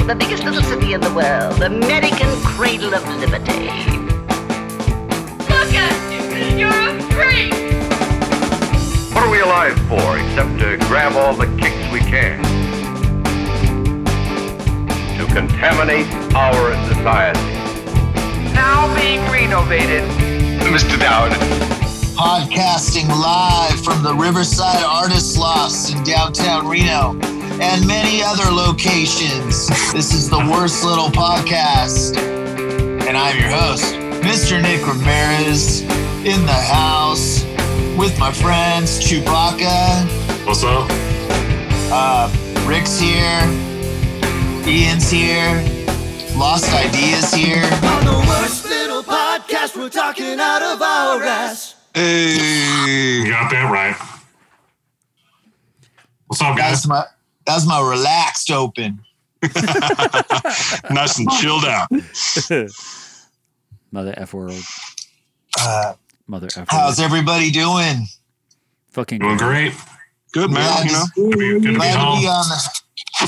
The biggest little city in the world, American cradle of liberty. Look at you, you're a freak! What are we alive for except to grab all the kicks we can? To contaminate our society. Now being renovated. Mr. Dowd. Podcasting live from the Riverside Artist Lofts in downtown Reno. And many other locations. This is the Worst Little Podcast. And I'm your host, Mr. Nick Ramirez, in the house with my friends, Chewbacca. What's up? Rick's here. Ian's here. Lost Ideas here. On the Worst Little Podcast, we're talking out of our ass. Hey. You got that right. What's up, guys? That's my relaxed open. Nice and chilled out. Mother F world. Mother F world. How's everybody doing? Fucking doing great. Good, man. Glad to be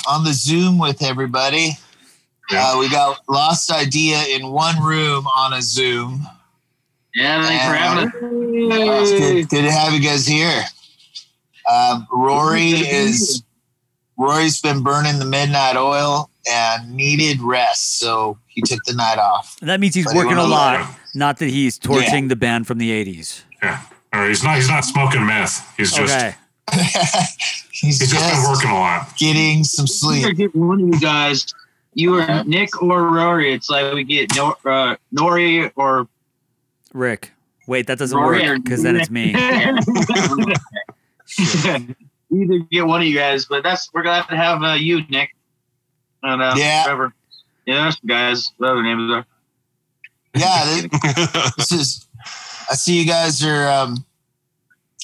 on the Zoom with everybody. Yeah. We got Lost Idea in one room on a Zoom. Yeah, thanks for having us. Good to have you guys here. Rory's been burning the midnight oil and needed rest, so he took the night off. And that means he's working a lot. Not that he's torching the band from the 80s. Yeah. Or he's not smoking meth. He's just he's just been working a lot. Getting some sleep. I get one of you guys, you are Nick or Rory. It's like we get Nori or Rick. Wait, that doesn't work because then it's me. Sure. Either get one of you guys, but we're glad to have you, Nick, and Trevor. Yeah, some guys. Whatever names are. Yeah, this is. I see you guys are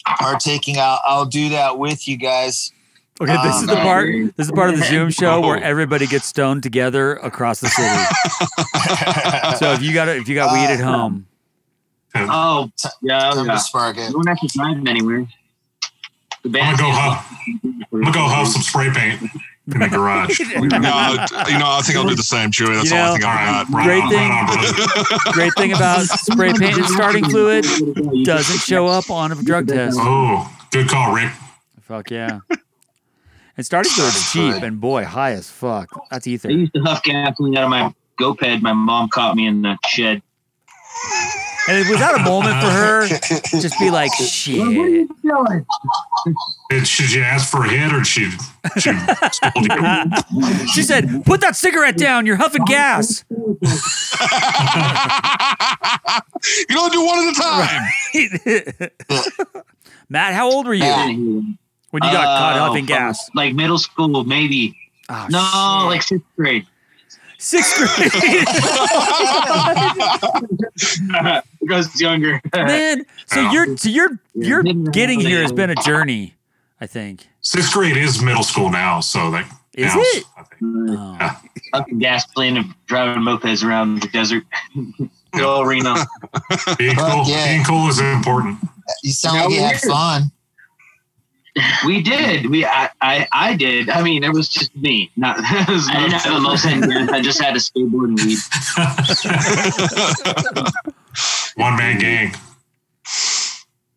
partaking. I'll do that with you guys. Okay, this is the part. This is the part of the Zoom show where everybody gets stoned together across the city. So if you got weed at home. Oh yeah, spark it. You don't have to drive anywhere. I'm gonna go huff some spray paint in the garage. I think I'll do the same, Chewy. That's all I think I got. Great thing about spray paint and starting fluid, doesn't show up on a drug test. Oh, good call, Rick. Fuck yeah. And starting fluid is cheap and boy, high as fuck. That's ether. I used to huff gasoline out of my go-pad. My mom caught me in the shed. And was that a moment for her? Just be like, shit. What are you doing? Should you ask for a hit or she scold you? She said, put that cigarette down. You're huffing gas. You don't do one at a time. Right. Matt, how old were you when you got caught huffing gas? Like middle school, maybe. Oh, no, shit. Like sixth grade. Sixth grade. Because younger. Man, so you're getting here has been a journey, I think. Sixth grade is middle school now, so that is counts, it? I think. Oh. Yeah. Fucking gasoline and driving mopeds around the desert. Good old Reno. Being cool is important. You sound like you had fun. We did. I did. I mean, it was just me. I didn't have emotion. I just had a skateboard and weed. One man gang.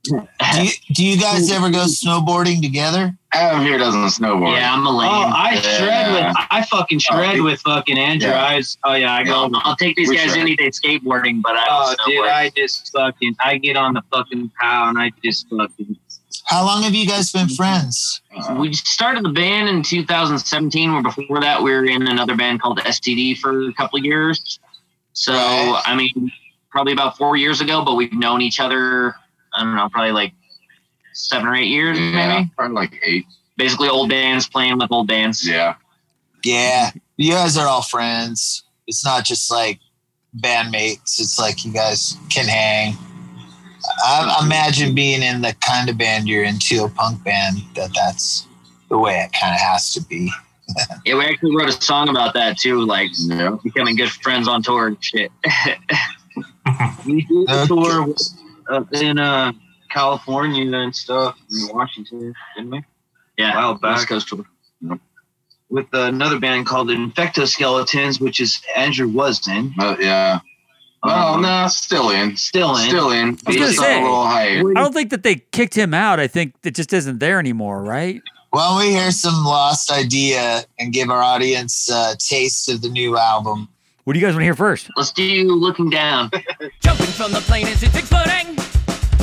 Do you guys ever go snowboarding together? Adam here doesn't snowboard. Yeah, I'm a lame. Oh, I fucking shred with fucking Andrew. Yeah. I'll take these guys any day skateboarding, but I don't snowboard. Dude, I get on the fucking pow and I just fucking. How long have you guys been friends? We started the band in 2017, where before that we were in another band called STD for a couple of years. So, right. I mean, probably about 4 years ago, but we've known each other, I don't know, probably like 7 or 8 years maybe. Probably like 8. Basically old bands playing with old bands. Yeah. Yeah. You guys are all friends. It's not just like bandmates. It's like you guys can hang. I imagine being in the kind of band you're into, a punk band, that's the way it kind of has to be. Yeah, we actually wrote a song about that too, like becoming good friends on tour and shit. We did a tour up in California and stuff, in Washington, didn't we? Yeah, a while back. West Coast tour. Yep. With another band called Infectoskeletons, which is Andrew was in. Oh, yeah. Well, no, still in. I was going to say, I don't think that they kicked him out. I think it just isn't there anymore, right? Well, we hear some Lost Idea and give our audience a taste of the new album. What do you guys want to hear first? Let's do Looking Down. Jumping from the plane as it's exploding.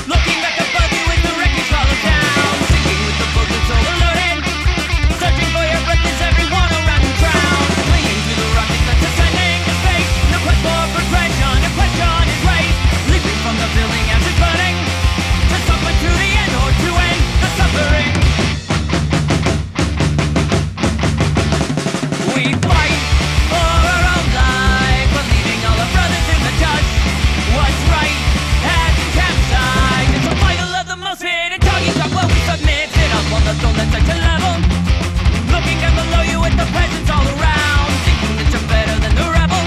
Looking back above you as the wreckage follows down. Sinking with the bullets overloading. Searching for your breath as everyone around you drowns. Clinging to the rocket that's ascending to space. No quest for progression, no question is raised. Leaping from the building as it's burning. To suffer to the end or to end the suffering. We fight for our own life, but leaving all our brothers in the dust. What's right hasn't capsized. It's a final of the most hated talking talk. Well, we submit, sit up on the throne that's such a level. Looking down below you at the peasants all around, thinking that you're better than the rebel.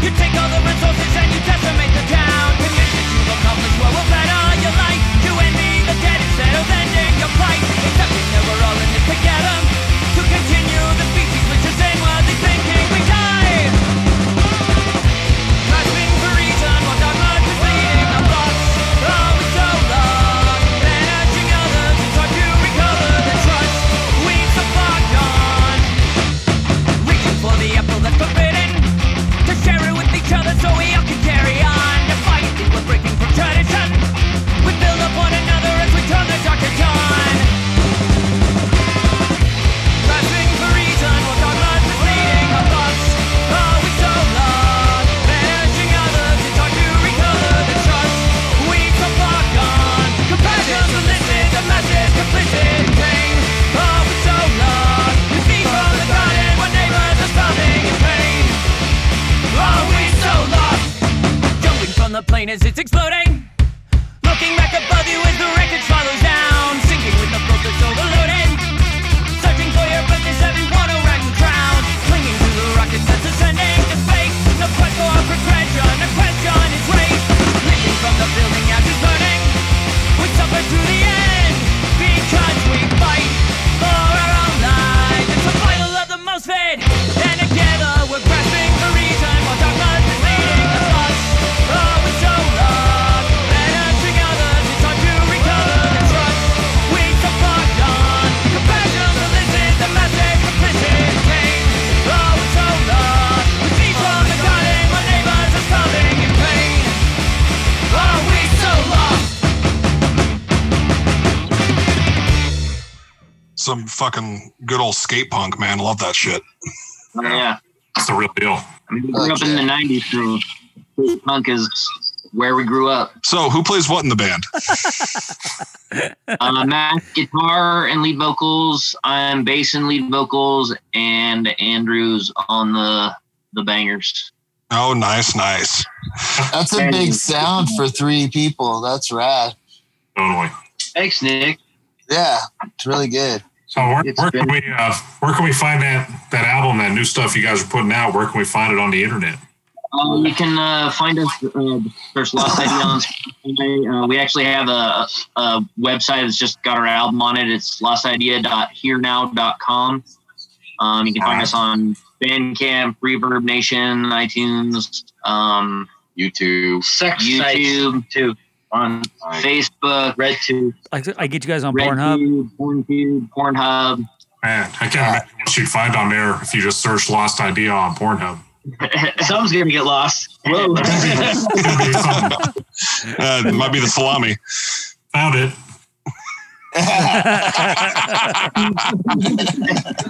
You take all the resources and you decimate the town. Commit that you accomplish what will better your life. You and me, the dead, instead of ending your plight. Except we know we're all in this together to continue the species which is inwardly thinking we died. Grasping for reason what our mind was leading our thoughts. Oh, we're so lost, managing others. It's hard to recover the trust we've embarked on. Reaching for the apple that's forbidden, to share it with each other so we all can carry on. To fight that we're breaking from tradition, we build up one another as we turn the darker dawn. The plane as it's exploding. Looking back above you as the wreckage follows down. Sinking with the float that's overloaded. Searching for your breath as everyone around you drowns. Clinging to the rocket that's ascending to space. No quest for progression, no question is raised. Living from the building as it's burning. We suffer to the end because we fight for our own lives. It's the final of the most fed, and together we're grasping the reason what our blood is leading us on. Oh, we're so lost, managing others, it's hard to recover the trust we've embarked on. Compassion solicits the message, complicit pain. Oh, we're so lost, we see from the garden when neighbors are starving in pain. Oh, we're so lost. Some fucking good old skate punk, man. Love that shit. Oh, yeah. That's the real deal. I mean, we grew up in the 90s, so skate punk is where we grew up. So who plays what in the band? Matt, guitar and lead vocals. I'm bass and lead vocals. And Andrew's on the bangers. Oh, nice. That's a big sound for three people. That's rad. Totally. Thanks, Nick. Yeah, it's really good. So where can we find that album, that new stuff you guys are putting out? Where can we find it on the internet? You can find us first Lost Idea. We actually have a website that's just got our album on it. It's lostidea.hearnow.com. You can find us on Bandcamp, Reverb Nation, iTunes, YouTube, YouTube too. On Facebook, RedTube. I get you guys on Pornhub. Pornhub. Man, I can't imagine what you'd find on there if you just search Lost Idea on Pornhub. Some's going to get lost. Whoa. It might be the salami. Found it.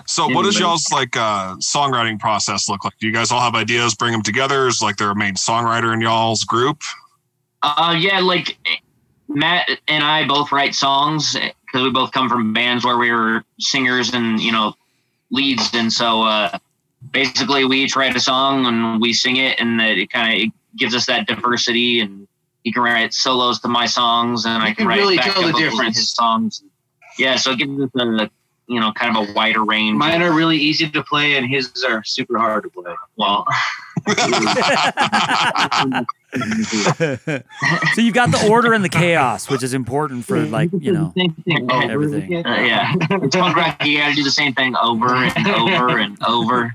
So what does y'all's songwriting process look like? Do you guys all have ideas, bring them together? Is there a main songwriter in y'all's group? Yeah, Matt and I both write songs because we both come from bands where we were singers and, leads. And so basically we each write a song and we sing it, and it gives us that diversity, and he can write solos to my songs and I can write really back up his songs. Yeah, so it gives us a, kind of a wider range. Mine are really easy to play and his are super hard to play. Well, So you've got the order and the chaos, which is important for, like, you know, everything. Yeah. Telling Rocky you gotta do the same thing over and over and over.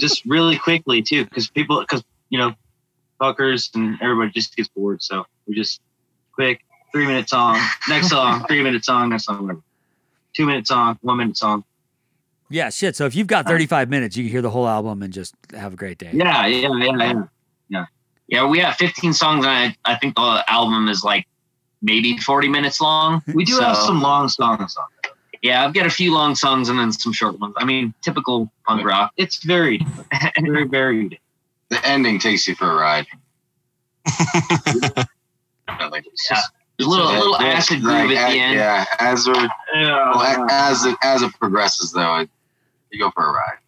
Just really quickly too, because you know, fuckers and everybody just gets bored. So we just quick 3-minute song, next song, 3-minute song, next song, whatever. 2-minute song, 1-minute song. Yeah, shit. So if you've got 35 minutes, you can hear the whole album and just have a great day. Yeah. We have 15 songs, and I think the whole album is like maybe 40 minutes long. We do have some long songs on it. Yeah, I've got a few long songs and then some short ones. I mean, typical punk rock. It's varied, very varied. The ending takes you for a ride. There's a little acid groove at the end. Yeah, as it progresses, though, you go for a ride.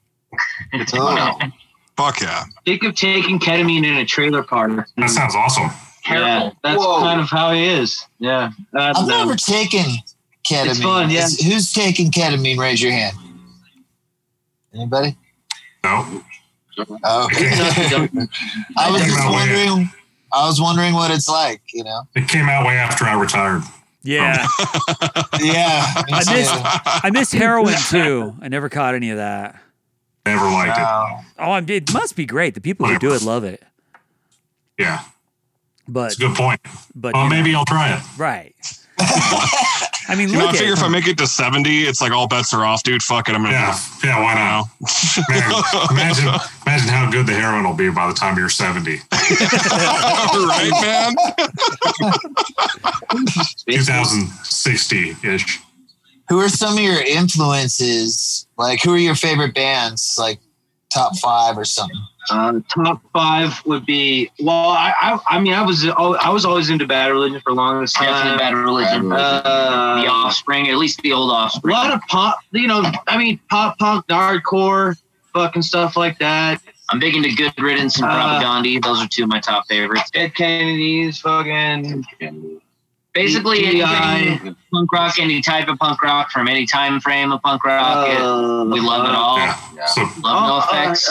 It's fun. Fuck yeah. Think of taking ketamine in a trailer park. That sounds awesome. Yeah, that's kind of how he is. Yeah. I've never taken ketamine. It's fun, yeah. Who's taking ketamine? Raise your hand. Anybody? No. Oh. I was wondering what it's like, you know. It came out way after I retired. Yeah. I miss heroin too. I never caught any of that. Never liked it. Oh, it must be great. The people who do it love it. Yeah. But it's a good point. But maybe I'll try it. Right. I mean, I figure if I make it to 70, it's like all bets are off, dude. Fuck it, I'm gonna. Yeah, why not? Man, imagine how good the heroin will be by the time you're 70. Right, man. 2060-ish. Who are some of your influences? Like, who are your favorite bands? Like, top 5 or something. Top 5 would be I was always into Bad Religion for the longest time. Definitely Bad Religion. The Offspring, at least the old Offspring. A lot of pop, pop punk, hardcore, fucking stuff like that. I'm big into Good Riddance and Propagandhi. Those are two of my top favorites. Ed Kennedy's fucking. Basically, any punk rock, any type of punk rock from any time frame of punk rock, we love it all. Yeah. Yeah. So, love NoFX.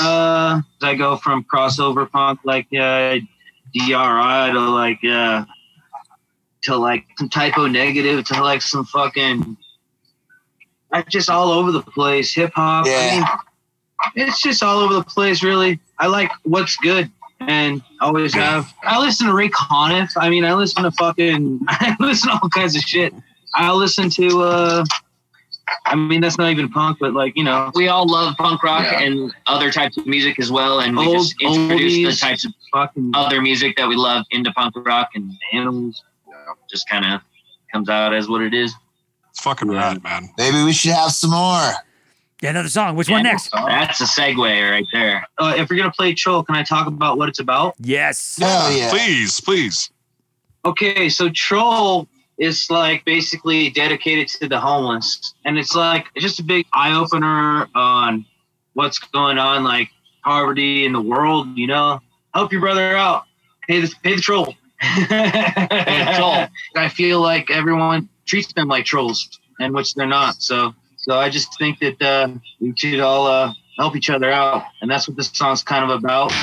I go from crossover punk like DRI to some Type O Negative to like some fucking. I'm just all over the place. Hip hop. Yeah. I mean, it's just all over the place, really. I like what's good. And always have. I listen to Ray Conniff. I mean, I listen to all kinds of shit. I listen to, that's not even punk, but like, you know. We all love punk rock and other types of music as well. And we just introduce the types of fucking other music that we love into punk rock and animals. Just kind of comes out as what it is. It's fucking rad, man. Maybe we should have some more. Yeah, another song. Which one next? That's a segue right there. If we're going to play Troll, can I talk about what it's about? Yes. Hell yeah. Please. Okay, so Troll is like basically dedicated to the homeless. And it's like just a big eye-opener on what's going on, like poverty in the world, you know? Help your brother out. Pay the troll. Pay the troll. I feel like everyone treats them like trolls, and which they're not, so... So I just think that we should all help each other out, and that's what this song's kind of about.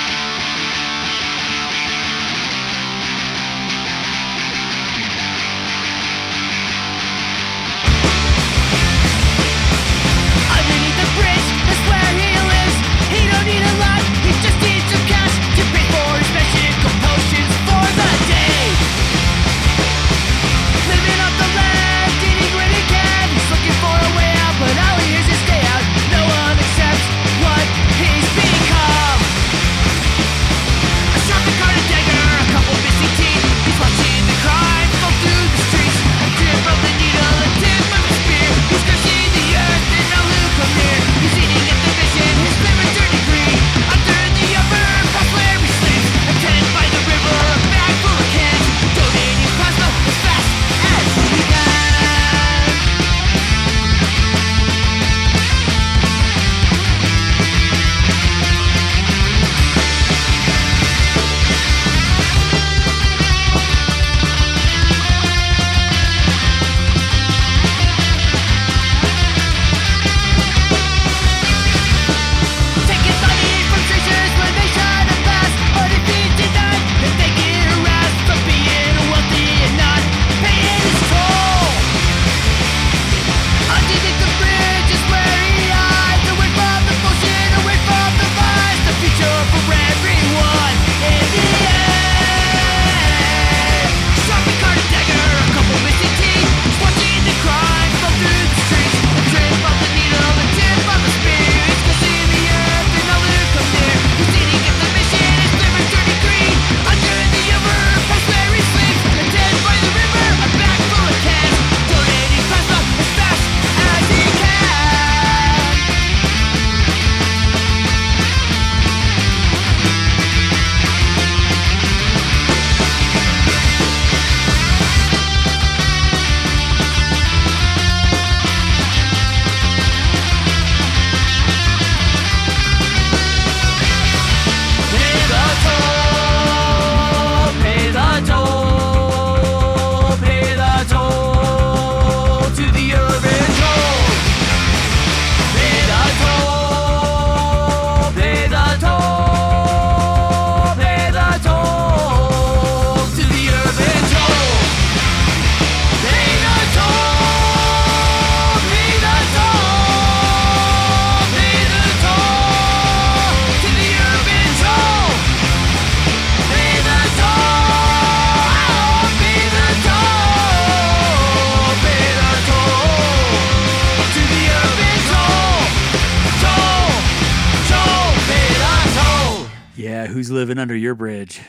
Who's living under your bridge?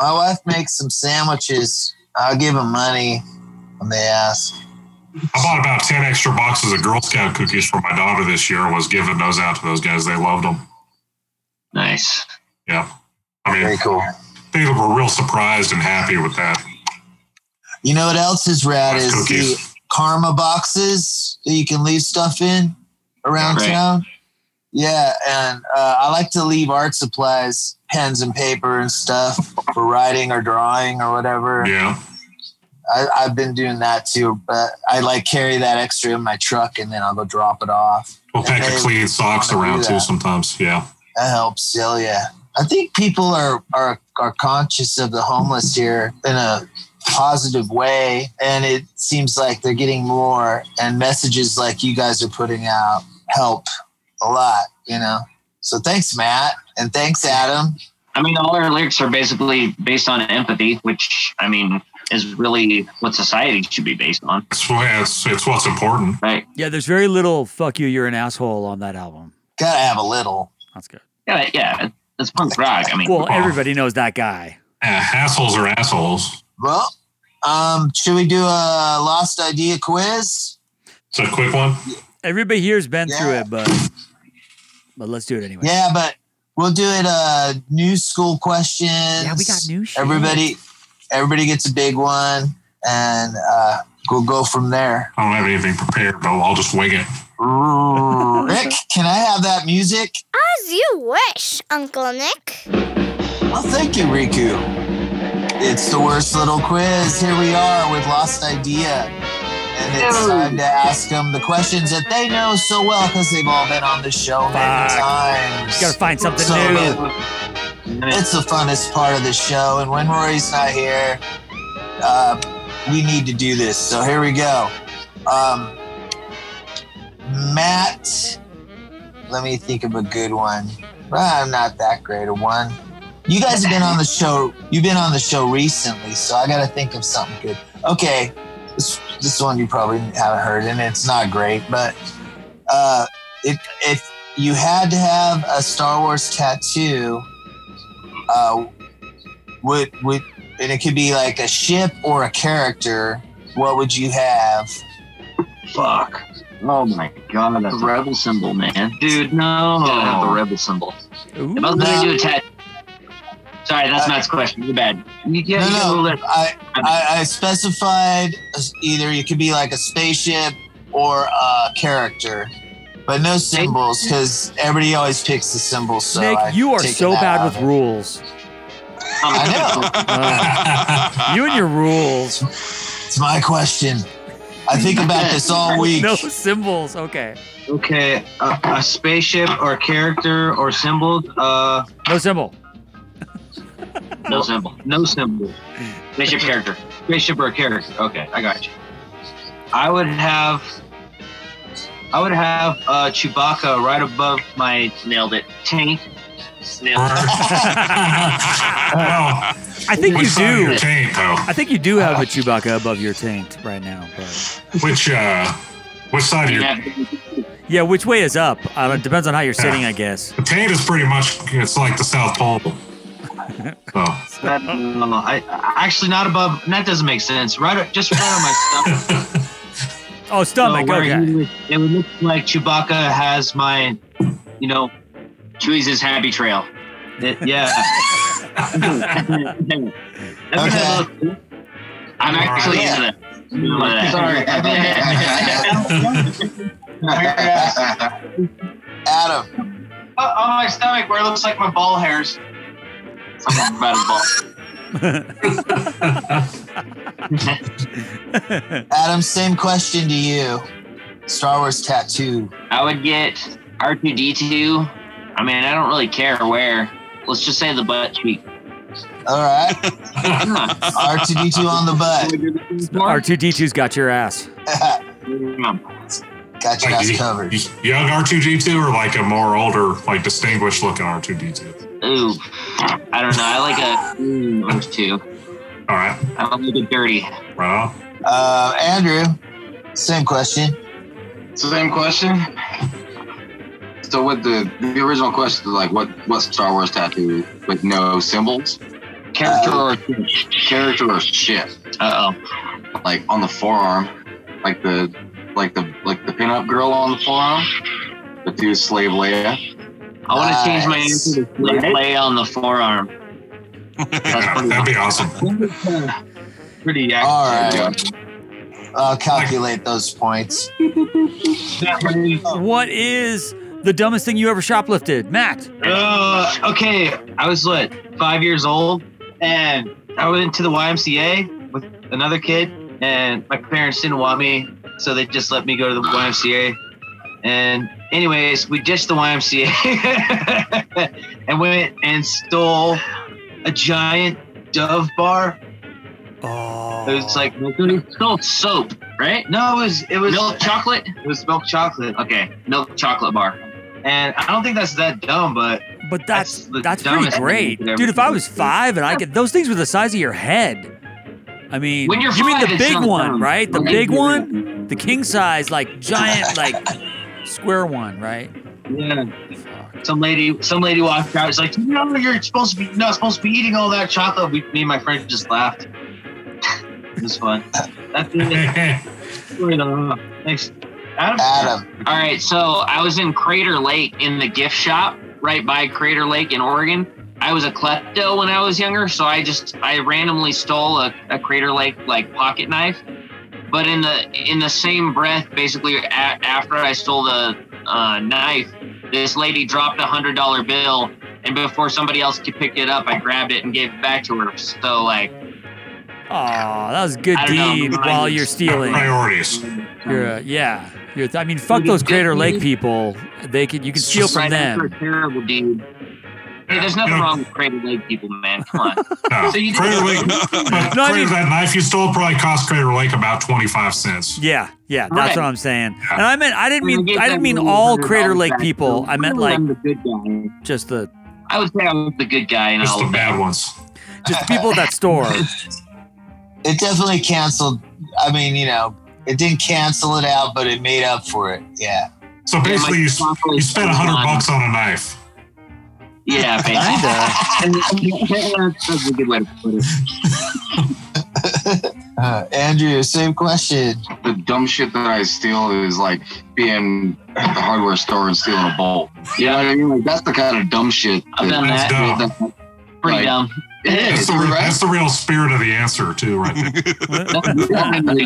My wife makes some sandwiches. I'll give them money when they ask. I bought about 10 extra boxes of Girl Scout cookies for my daughter this year and was giving those out to those guys. They loved them. Nice. Yeah. I mean, very cool. They were real surprised and happy with that. You know what else is rad is cookies. The karma boxes that you can leave stuff in around town. Yeah, and I like to leave art supplies, pens and paper and stuff for writing or drawing or whatever. Yeah. I've been doing that too, but I like carry that extra in my truck and then I'll go drop it off. Well, pack the clean socks around too sometimes. Yeah. That helps. Hell yeah. I think people are conscious of the homeless here in a positive way, and it seems like they're getting more, and messages like you guys are putting out help a lot, you know? So thanks, Matt. And thanks, Adam. I mean, all our lyrics are basically based on empathy, which, I mean, is really what society should be based on. It's what's important. Right. Yeah, there's very little fuck you, you're an asshole on that album. Gotta have a little. That's good. Yeah. It's punk rock. I mean, well, everybody knows that guy. Yeah, assholes are assholes. Well, should we do a Lost Idea quiz? It's a quick one. Everybody here's been through it, but let's do it anyway. Yeah, but we'll do it. New school questions. Yeah, we got new shit. Everybody gets a big one, and we'll go from there. I don't have anything prepared, but I'll just wing it. Rick, can I have that music? As you wish, Uncle Nick. Well, thank you, Riku. It's the worst little quiz. Here we are with Lost Idea. And it's time to ask them the questions that they know so well because they've all been on the show many times. You gotta find something new. It's the funnest part of the show, and when Rory's not here, we need to do this. So here we go. Matt, let me think of a good one. Well, I'm not that great a one. You guys have been on the show. You've been on the show recently, so I gotta think of something good. Okay. This one you probably haven't heard, and it's not great, but if you had to have a Star Wars tattoo, would and it could be like a ship or a character, what would you have? Fuck. Oh my god, that's the rebel symbol, man. Dude, no. Not the rebel symbol. Ooh. If I was going to do a tattoo. Sorry, that's Matt's question. You're bad. No. I specified either you could be like a spaceship or a character, but no symbols because everybody always picks the symbols. So Nick, you are so bad with rules. I know. You and your rules. It's my question. I think about this all week. No symbols. Okay. A spaceship or character or symbol. No symbol. No symbol. Spaceship or character. Okay, I got you. I would have Chewbacca right above my tank. Nailed it. I think you do have a Chewbacca above your taint right now. But. Which side of your... Yeah, which way is up? It depends on how you're sitting, I guess. The taint is pretty much... It's like the South Pole. Actually, not above. That doesn't make sense. Just right on my stomach. Oh, stomach. So okay. It would look like Chewbacca has my, Chewie's his happy trail. I'm actually into that. Sorry. Adam. On my stomach, where it looks like my ball hairs. Something about a ball. Adam, same question to you. Star Wars tattoo. I would get R2-D2. I mean, I don't really care where. Let's just say the butt cheek. All right. R2-D2 on the butt. R2-D2's got your ass. Got your ass covered. Young R2-D2 or like a more older, like distinguished looking R2-D2? Ooh, I don't know. I like a or two. All right. I don't like it dirty. Wow. Andrew, same question. So with the original question, like what Star Wars tattoo with no symbols? Character or shift. Like on the forearm, like the pinup girl on the forearm. The two slave Leia. I want to change my answer to slave Leia on the forearm. That'd be awesome. Pretty accurate. All right. I'll calculate those points. What is the dumbest thing you ever shoplifted, Matt? Okay, I was 5 years old, and I went to the YMCA with another kid, and my parents didn't want me, so they just let me go to the YMCA. And anyways, we ditched the YMCA and went and stole a giant Dove bar. Oh. It was milk soap, right? No, it was milk chocolate. It was milk chocolate. Okay, milk chocolate bar. And I don't think that's that dumb, but that's pretty great, dude. If I was 5 and I could, those things were the size of your head. I mean, when you're you mean the big one, dumb, right? The big one, the king size, giant, square one, right? Yeah. Some lady walked out. It's you know, you're not supposed to be eating all that chocolate. Me and my friend just laughed. It was fun. That's it. Thanks, Adam. All right, so I was in Crater Lake in the gift shop right by Crater Lake in Oregon. I was a klepto when I was younger, so I randomly stole a Crater Lake pocket knife. But in the same breath, basically after I stole the knife, this lady dropped $100 bill, and before somebody else could pick it up, I grabbed it and gave it back to her. So oh, that was a good deed while you're stealing. Priorities. Yeah. Fuck those Crater Lake people. You can steal from them. A terrible deed. Hey, there's nothing wrong with Crater Lake people, man. Come on. No. Crater Lake. That knife you stole probably cost Crater Lake about 25 cents. Yeah, that's what I'm saying. Yeah. And I didn't mean all Crater Lake people. I meant I would say I was the good guy and all the bad ones. Just the people at that store. It definitely canceled. I mean, it didn't cancel it out, but it made up for it. Yeah. So basically, you spent $100 on a knife. Yeah, basically. That's a good way to put it. Andrew, same question. The dumb shit that I steal is being at the hardware store and stealing a bolt. You know what I mean? That's the kind of dumb shit. I've done that. Pretty dumb. That's the real spirit of the answer, too, right there.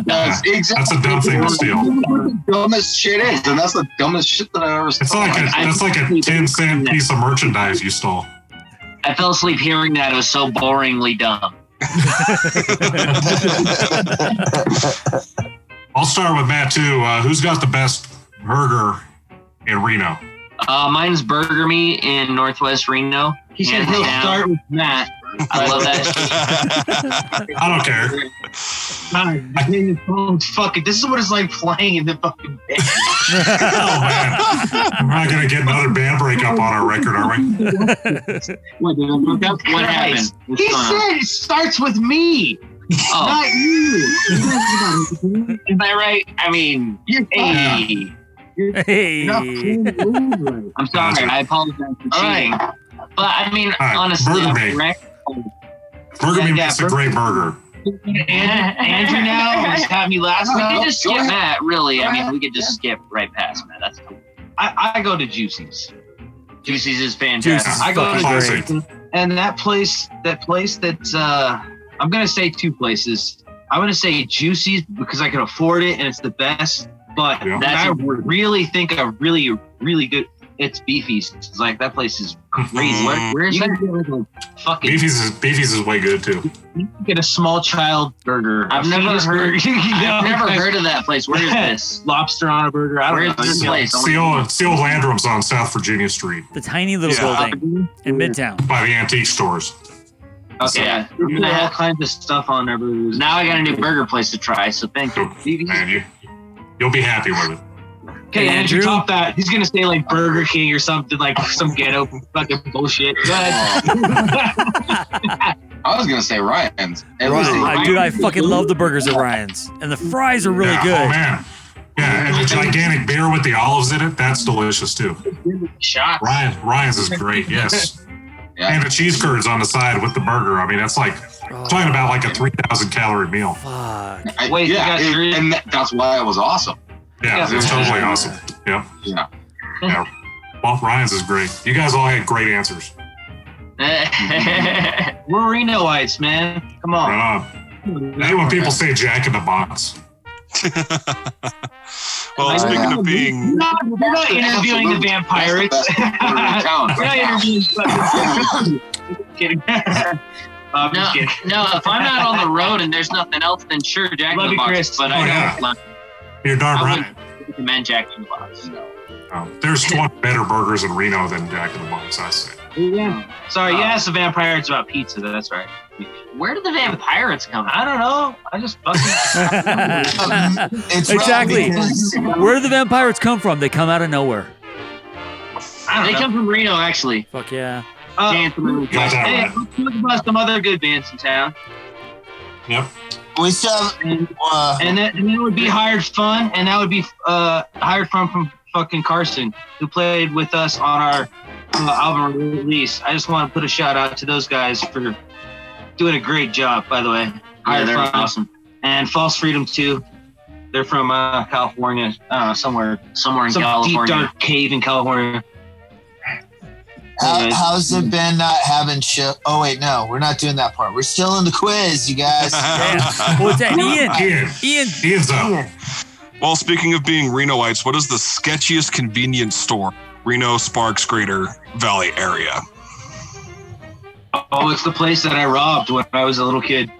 That's a dumb thing to steal. The dumbest shit is, and that's the dumbest shit that I ever stole. It's like a 10-cent piece of merchandise you stole. I fell asleep hearing that. It was so boringly dumb. I'll start with Matt, too. Who's got the best burger in Reno? Mine's Burger Me in Northwest Reno. He said he'll start with Matt. I love that. I don't care. Fuck it. This is what it's like playing in the fucking band. Oh, man. We're not going to get another band breakup on our record, are we? What happened? He said it starts with me. Oh. Not you. Is that right? I mean, hey. I'm sorry. I apologize for cheating. But I mean, honestly, Burger Me makes a great burger. Andrew now has had me last week. We could just skip Matt, really. We could just skip right past Matt. That's cool. I go to Juicy's. Juicy's is fantastic. I go to Juicy's. And that place that's, I'm going to say two places. I'm going to say Juicy's because I can afford it and it's the best. But I really think a really, really good. It's Beefy's. It's that place is crazy. Where is that? Fucking Beefy's is way good too. You can get a small child burger. I've never heard of that place. Where is this? Lobster on a burger. Where is this place? It's the old Landrum's on South Virginia Street. The tiny little building in Midtown. By the antique stores. Okay. Yeah. All kinds of stuff on their burgers. Now I got a new burger place to try. So thank you, Beefy's. Man, you'll be happy with it. Okay, Andrew, top that. He's going to say Burger King or something, some ghetto fucking bullshit. I was going to say Ryan's. Dude, I fucking love the burgers at Ryan's. And the fries are really good. Oh, man. Yeah, and the gigantic beer with the olives in it, that's delicious too. Shots. Ryan's is great, yes. Yeah. And the cheese curds on the side with the burger. I mean, that's like talking about like a 3,000-calorie meal. That's why it was awesome. Yeah, it was totally awesome. Yep. Yeah. Well, Ryan's is great. You guys all had great answers. We're Reno-ites, man. Come on. I hate when people say Jack in the Box. Well, speaking of being... We're not interviewing the vampires. We're not interviewing the kidding. No, if I'm out on the road and there's nothing else, then sure, Jack in the Box. Chris. But I don't. You're darn right. I recommend Jack in the Box. No. There's 20 better burgers in Reno than Jack in the Box, I say. Yeah. Sorry, you asked the vampires about pizza. That's right. Where did the vampires come from? I don't know. I just fucking... Exactly. Where did the vampires come from? They come out of nowhere. They come from Reno, actually. Fuck yeah. Let's talk about some other good bands in town. Yep. We still... And that would be Hired Fun, and that would be Hired Fun from fucking Carson, who played with us on our album release. I just want to put a shout out to those guys for doing a great job, by the way. They're awesome. And False Freedom 2. They're from California. I don't know, somewhere in California. Deep dark cave in California. How's it been not having show? Oh wait, no, we're not doing that part. We're still in the quiz, you guys. What's that? Ian's up. Well, speaking of being Renoites, what is the sketchiest convenience store? Reno, Sparks, Greater Valley area. Oh, it's the place that I robbed when I was a little kid.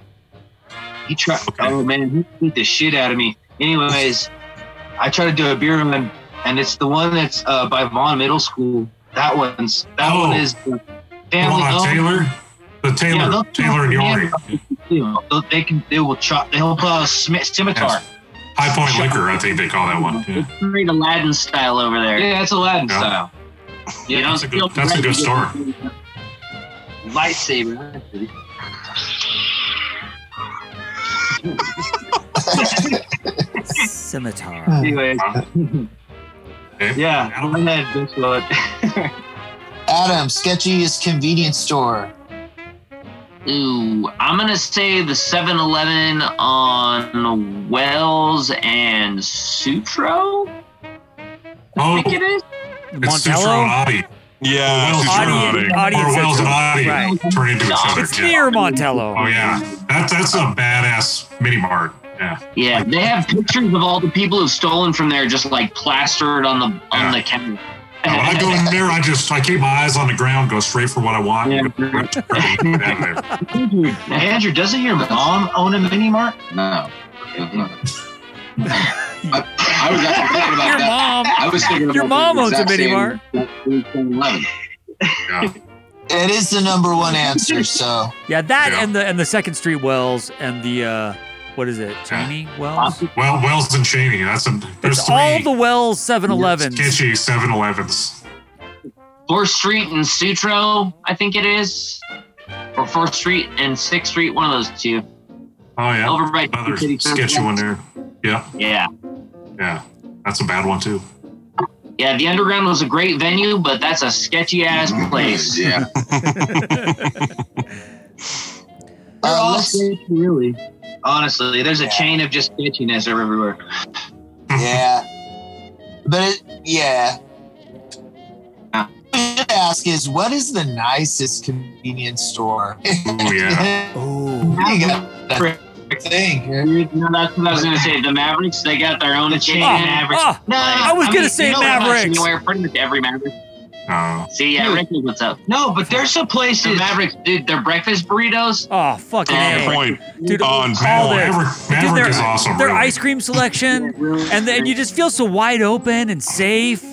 He tried. Okay. Oh man, he beat the shit out of me. Anyways, I tried to do a beer run, and it's the one that's by Vaughn Middle School. That one is the family owned. Taylor? The Taylor, yeah, Taylor and Yori. They will chop. They'll pull out a scimitar. Yes. High Point Liquor, I think they call that one. Yeah. It's great Aladdin style over there. Yeah, it's Aladdin style. Yeah, that's a good store. Lightsaber. Scimitar. Anyways. Okay. Yeah, go ahead, this one. Adam, sketchiest convenience store. Ooh, I'm going to say the 7-Eleven on Wells and Sutro? I think it is. It's Sutro and Audi. Yeah, Audi. Or Wells and Audi turn into each other. It's near Montello. Oh, yeah. That's a badass mini mart. Yeah, they have pictures of all the people who've stolen from there just like plastered on the camera. Now, when I go in there, I keep my eyes on the ground, go straight for what I want. Yeah. Andrew, doesn't your mom own a mini mart? No. I was actually thinking about your that. Mom, I was thinking about your mom owns a mini mart. Yeah. It is the number one answer. So yeah, and the Second Street Wells and the what is it? Cheney Wells? Well, Wells and Cheney. There's three. All the Wells 7-Elevens. Sketchy 7-Elevens. 4th Street and Sutro, I think it is. Or 4th Street and 6th Street, one of those two. Oh, yeah. Over by another sketchy one there. Yeah. Yeah. Yeah. That's a bad one, too. Yeah, the Underground was a great venue, but that's a sketchy-ass place. Yeah. They're all sketchy, really. Honestly, there's a chain of just sketchiness everywhere. Yeah. What I should ask is, what is the nicest convenience store? Oh, yeah. Oh. That thing. No, that's what I was going to say. The Mavericks, they got their own chain. Mavericks. Oh, no, I was going to say Mavericks. You wear pretty much every Maverick. Oh. See, yeah, Ricky, what's up? No, but there's some places. The Mavericks, dude, their breakfast burritos. Oh, fucking point. Dude, Maverick is awesome. Their ice cream selection, and you just feel so wide open and safe.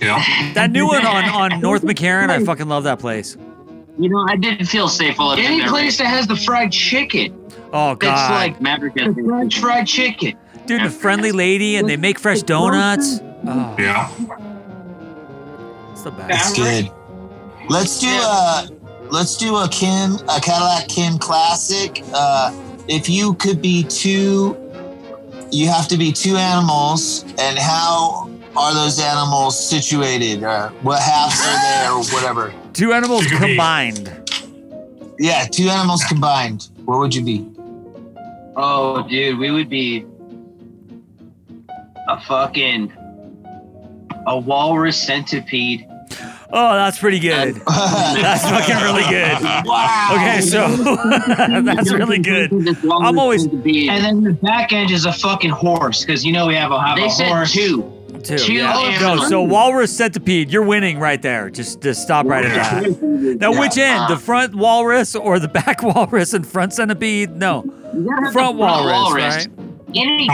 Yeah. That new one on North McCarran, I fucking love that place. You know, I didn't feel safe all the time. Any place that has the fried chicken. Oh, God. It's like Maverick has the French fried chicken. Dude, the friendly lady, and they make fresh donuts. Oh. Yeah. That's good. Let's do a Cadillac Kim classic. If you could be two you have to be two animals, and how are those animals situated? What halves are there or whatever? Two animals combined. Yeah, two animals combined. What would you be? Oh, dude, we would be a walrus centipede. Oh, that's pretty good. That's fucking really good. Wow. Okay, so that's really good. I'm always. And then the back end is a fucking horse, because you know we have a horse. Two. Yeah. No, so walrus centipede, you're winning right there. Just stop right at that. Now, which end? The front walrus or the back walrus and front centipede? No, front walrus, right? Any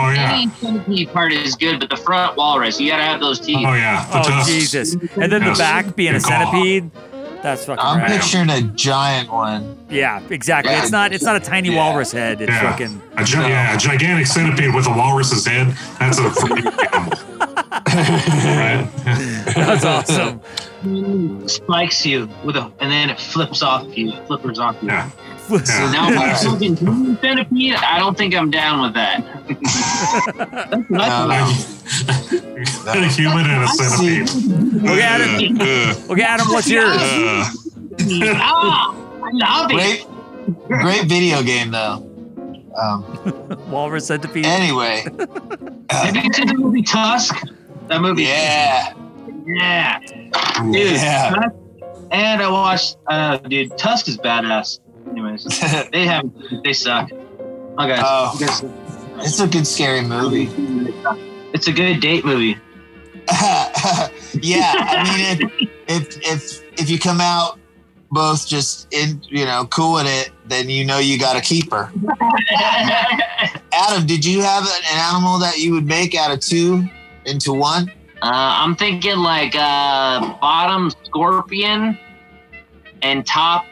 centipede part is good, but the front walrus, you gotta have those teeth. Oh yeah. Jesus. And then the back being a centipede. That's fucking I'm picturing a giant one. Yeah, exactly. Yeah. It's not a tiny walrus head. It's fucking a gigantic centipede with a walrus's head. That's a freaking animal. Right. That's awesome. Spikes you and then it flips off you. Flippers off you. Yeah. So now I'm centipede. I don't think I'm down with that. A human and a centipede. Okay, Adam. What's yours? Great video game though. Walrus centipede. Anyway, have you seen the movie Tusk? That movie. Yeah. Dude, Tusk, and I watched. Dude, Tusk is badass. Anyways, they suck. Oh, guys. It's a good scary movie. It's a good date movie. Yeah, I mean, if you come out both just cool with it, then you got a keeper. Adam, did you have an animal that you would make out of two into one? I'm thinking like bottom scorpion and top.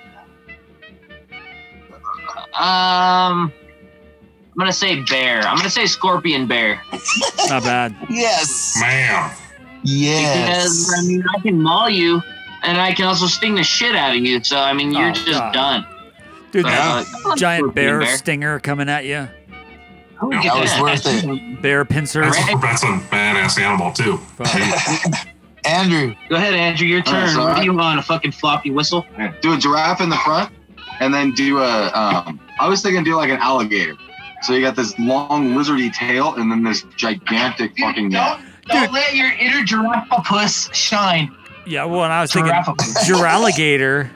I'm gonna say bear. I'm gonna say scorpion bear. Not bad. Yes. Man. Yes. Because I can maul you, and I can also sting the shit out of you. So you're done. Dude, that giant bear stinger coming at you. That was worth it. Bear pincers. That's a badass animal too. Andrew, go ahead. Andrew, your turn. What do you want? A fucking floppy whistle? Do a giraffe in the front. And then do I was thinking do like an alligator. So you got this long lizardy tail and then this gigantic fucking neck. Don't let your inner giraffopus shine. Yeah, well, and I was thinking giralligator.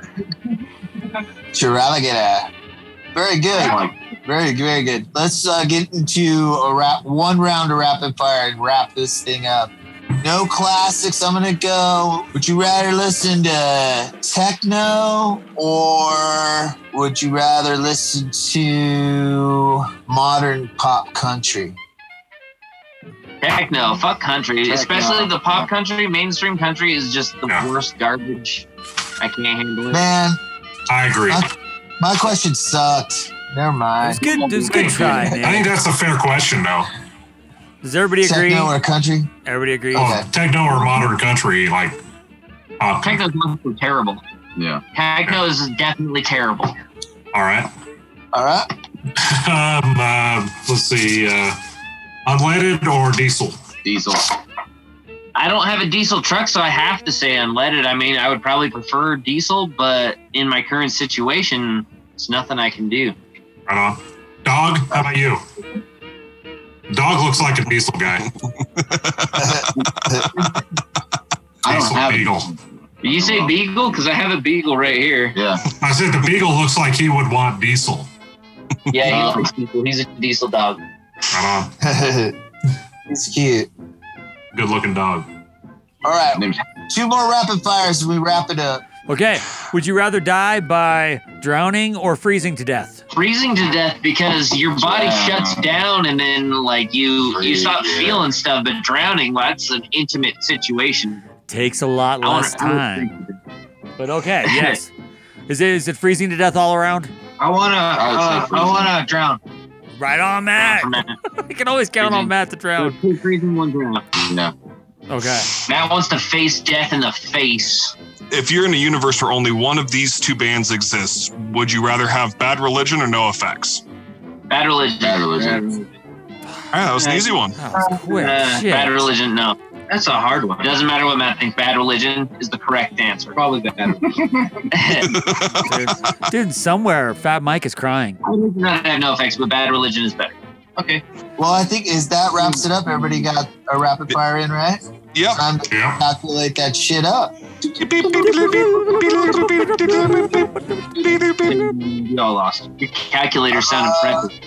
Giralligator. Very good. Very, very good. Let's get into one round of rapid fire and wrap this thing up. No classics. I'm going to go. Would you rather listen to techno or would you rather listen to modern pop country? Techno. Fuck country. Techno. Especially the pop country. Mainstream country is just the worst garbage. I can't handle it. Man. I agree. My question sucked. Never mind. It was a good try, man. I think that's a fair question, though. Does everybody agree? Techno or country? Everybody agrees. Oh, okay. Techno or modern country, like techno's terrible. Yeah. Techno is definitely terrible. All right. Let's see. Unleaded or diesel? Diesel. I don't have a diesel truck, so I have to say unleaded. I mean, I would probably prefer diesel, but in my current situation, it's nothing I can do. Right on. Dog, how about you? Dog looks like a diesel guy. Beagle. You say beagle? Because I have a beagle right here. Yeah. I said the beagle looks like he would want diesel. Yeah, he likes diesel. He's a diesel dog. Right on. He's cute. Good looking dog. All right. Two more rapid fires and we wrap it up. Okay. Would you rather die by drowning or freezing to death? Freezing to death, because your body shuts down and then like you stop feeling stuff. But drowning, well, that's an intimate situation. Takes a lot less time. But okay, yes. Is it freezing to death all around? I wanna drown. Right on, Matt. I can always count on Matt to drown. Two freezing, one drown. No. Okay. Matt wants to face death in the face. If you're in a universe where only one of these two bands exists, would you rather have Bad Religion or NoFX? Bad Religion. that was an easy one. Bad Religion, no. That's a hard one. It doesn't matter what Matt thinks. Bad Religion is the correct answer. Probably Bad Religion. Dude, somewhere Fat Mike is crying. I have no effects, but Bad Religion is better. Okay. Well, I think that wraps it up. Everybody got a rapid fire in, right? Yep. Time to calculate that shit up. We all lost. Your calculator sounded friendly.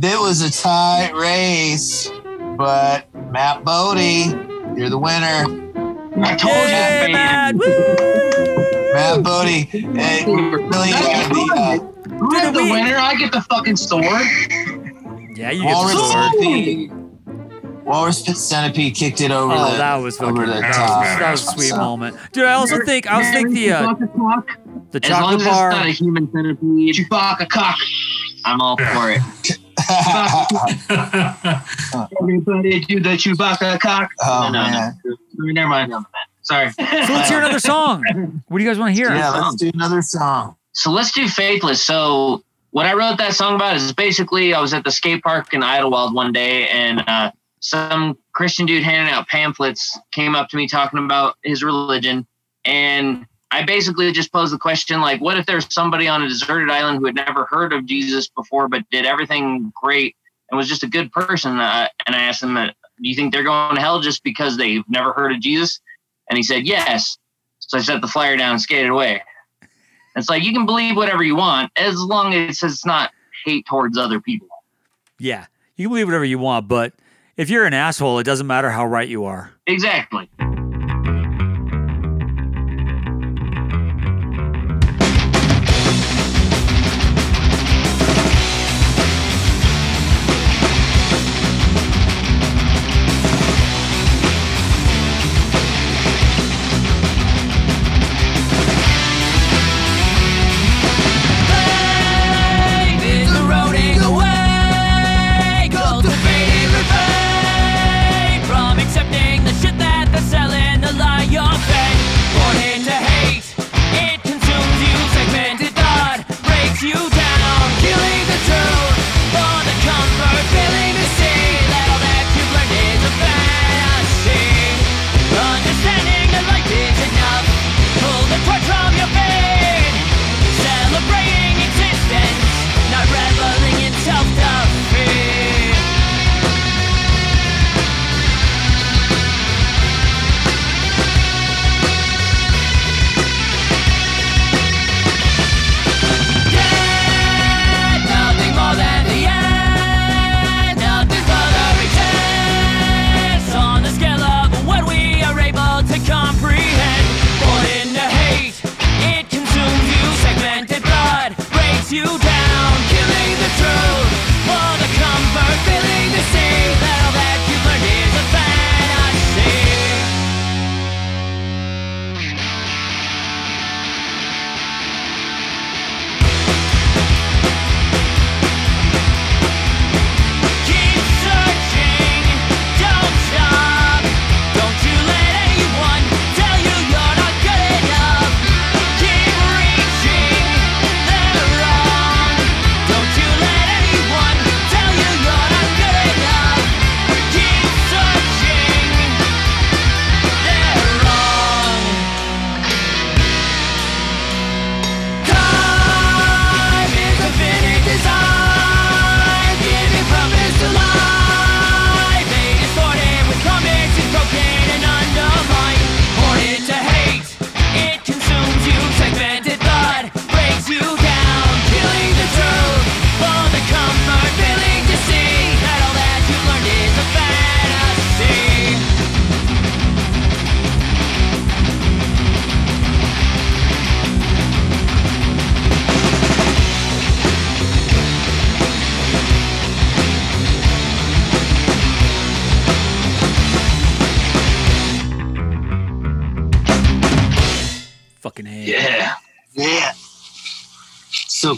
It was a tight race, but Matt Bodie, you're the winner. I told you, man. Matt Bodie, hey, really you're the winner. I get the fucking sword. Yeah, you get the sword. Walrus Pit Centipede kicked it over. Oh, that was fucking top. That was a sweet moment, dude. I also think the chocolate bar. As long as it's not a human centipede, Chewbacca cock. I'm all for it. Everybody do the Chewbacca cock. Oh, no. Never mind. Sorry. So let's hear another song. What do you guys want to hear? Yeah, let's do another song. So let's do Faithless. So what I wrote that song about is basically I was at the skate park in Idlewild one day and some Christian dude handing out pamphlets came up to me talking about his religion. And I basically just posed the question, like, what if there's somebody on a deserted island who had never heard of Jesus before, but did everything great and was just a good person? And I asked him, do you think they're going to hell just because they've never heard of Jesus? And he said, yes. So I set the flyer down and skated away. It's like, you can believe whatever you want as long as it's not hate towards other people. Yeah. You can believe whatever you want, but if you're an asshole, it doesn't matter how right you are. Exactly.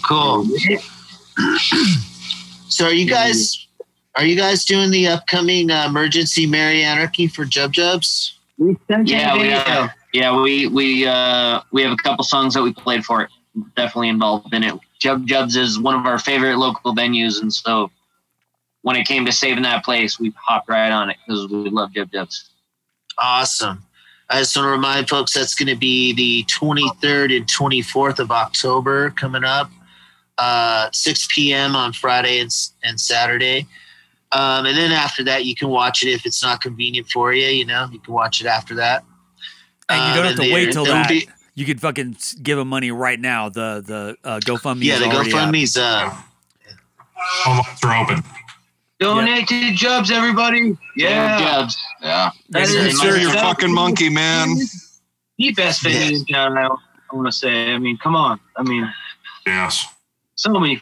Cool. So are you guys doing the upcoming Emergency Merry Anarchy for Jub Jubs? We have a couple songs that we played for it. Definitely involved in it. Jub Jubs is one of our favorite local venues, and so when it came to saving that place, we hopped right on it because we love Jub Jubs. Awesome. I just want to remind folks that's going to be the 23rd and 24th of October coming up, 6 p.m. on Friday and Saturday. And then after that, you can watch it if it's not convenient for you. You know, you can watch it after that. And you don't have to wait till that. You could fucking give them money right now. The GoFundMe. Yeah, the GoFundMe's almost open. Donate to Jubs, everybody. Yeah. Jubs. Yeah. Insure your fucking monkey, man. The best thing in town, I want to say. I mean, come on. I mean, yes. So many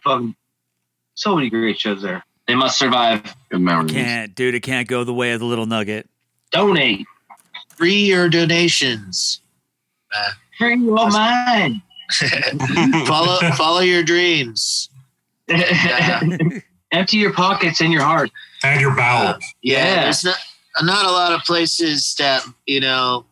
great shows there. They must survive. Good memories. It can't go the way of the little nugget. Donate. Free your donations. Free your mind. Follow your dreams. Empty your pockets and your heart. And your bowels. There's not a lot of places that, you know,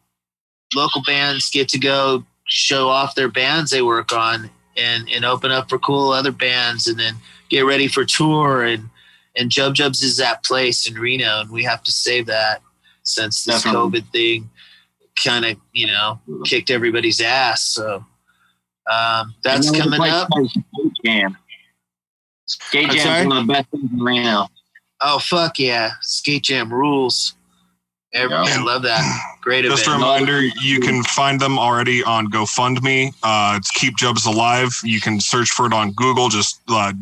local bands get to go show off their bands they work on and open up for cool other bands and then get ready for tour. And Jub Jubs is that place in Reno, and we have to save that since this COVID thing kind of, you know, kicked everybody's ass. So that's coming up. Skate Jam is one of the best things in Reno. Oh, fuck yeah. Skate Jam rules. I love that. Great event. Just a reminder, you can find them already on GoFundMe. It's Keep Jubs Alive. You can search for it on Google. Just type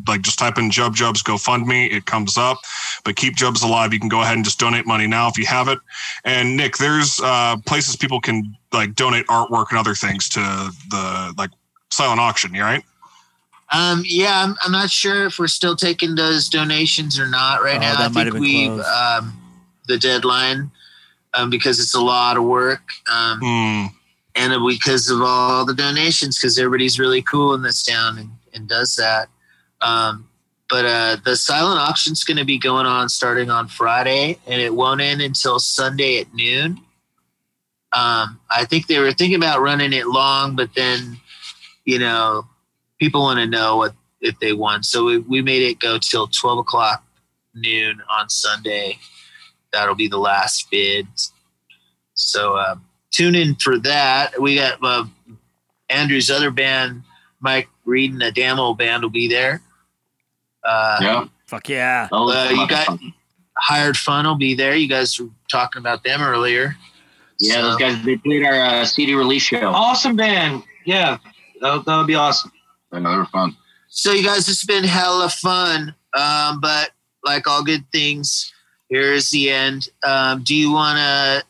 in Jub Jubs GoFundMe. It comes up. But Keep Jubs Alive. You can go ahead and just donate money now if you have it. And Nick, there's places people can donate artwork and other things to the silent auction. You right? I'm not sure if we're still taking those donations or not right now. I think we've the deadline because it's a lot of work and because of all the donations, because everybody's really cool in this town and does that. But the silent auction's going to be going on starting on Friday, and it won't end until Sunday at noon. I think they were thinking about running it long, but then, you know, people want to know if they won. So we made it go till 12 o'clock noon on Sunday. That'll be the last bid. So tune in for that. We got Andrew's other band, Mike Reed and the Damn Old Band, will be there. Fuck yeah. You got Hired Fun will be there. You guys were talking about them earlier. Yeah, those guys, they played our CD release show. Awesome band. Yeah, that would be awesome. Another fun. So you guys, it's been hella fun. But like all good things, here is the end. Do you wanna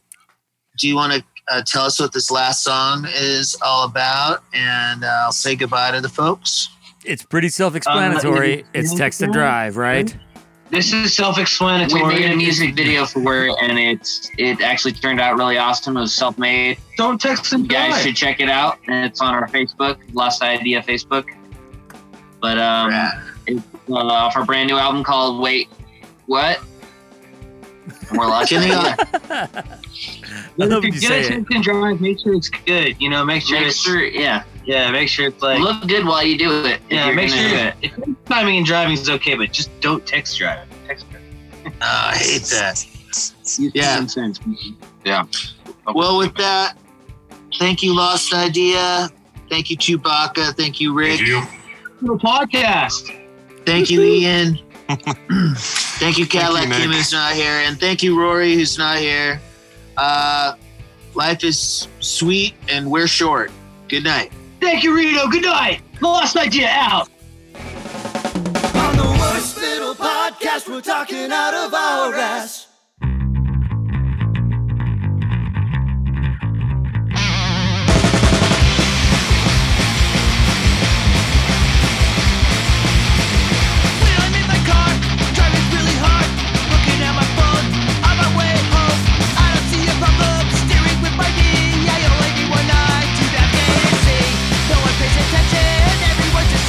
tell us what this last song is all about, and I'll say goodbye to the folks. It's pretty self-explanatory. It's Text and Drive, right? This is self-explanatory. We made a music video for it, and it actually turned out really awesome. It was self-made. Don't text and drive. You guys should check it out. And it's on our Facebook, Lost Idea Facebook. But it's off our brand new album called Wait What? And we're lost. Make sure it's good. You know, make sure it's like look good while you do it. Yeah, make sure timing and driving is okay, but just don't text drive. Oh, I hate that. Yeah. Well, with that, thank you, Lost Idea. Thank you, Chewbacca. Thank you, Rick. Thank you. The podcast. Thank you, Ian. Thank you, Cadillac Kim, who's not here, and thank you, Rory, who's not here. Life is sweet, and we're short. Good night. Thank you, Rito. Good night. Lost Idea out. On the worst little podcast, we're talking out of our ass.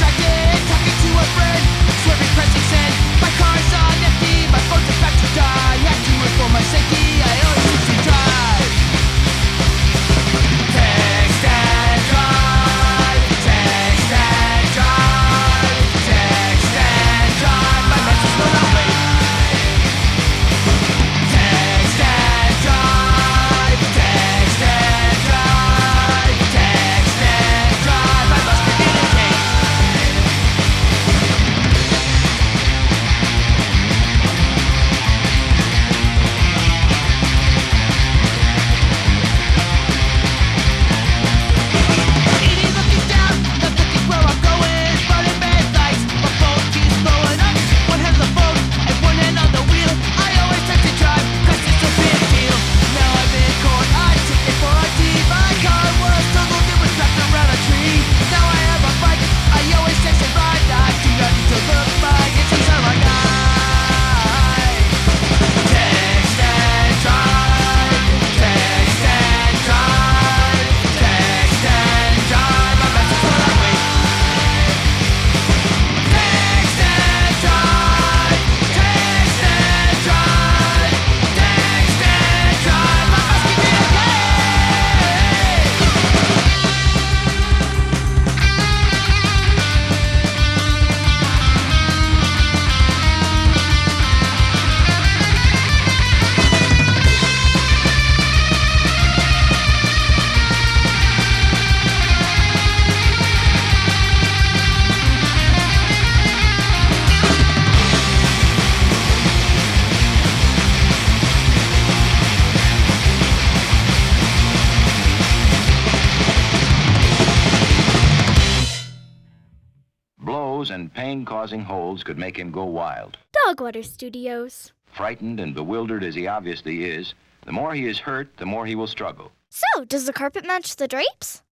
Talking to a friend, swerving, pressing send. My car's on empty, my phone's a factory die. blows and pain-causing holds could make him go wild. Dogwater Studios. Frightened and bewildered as he obviously is, the more he is hurt, the more he will struggle. So, does the carpet match the drapes?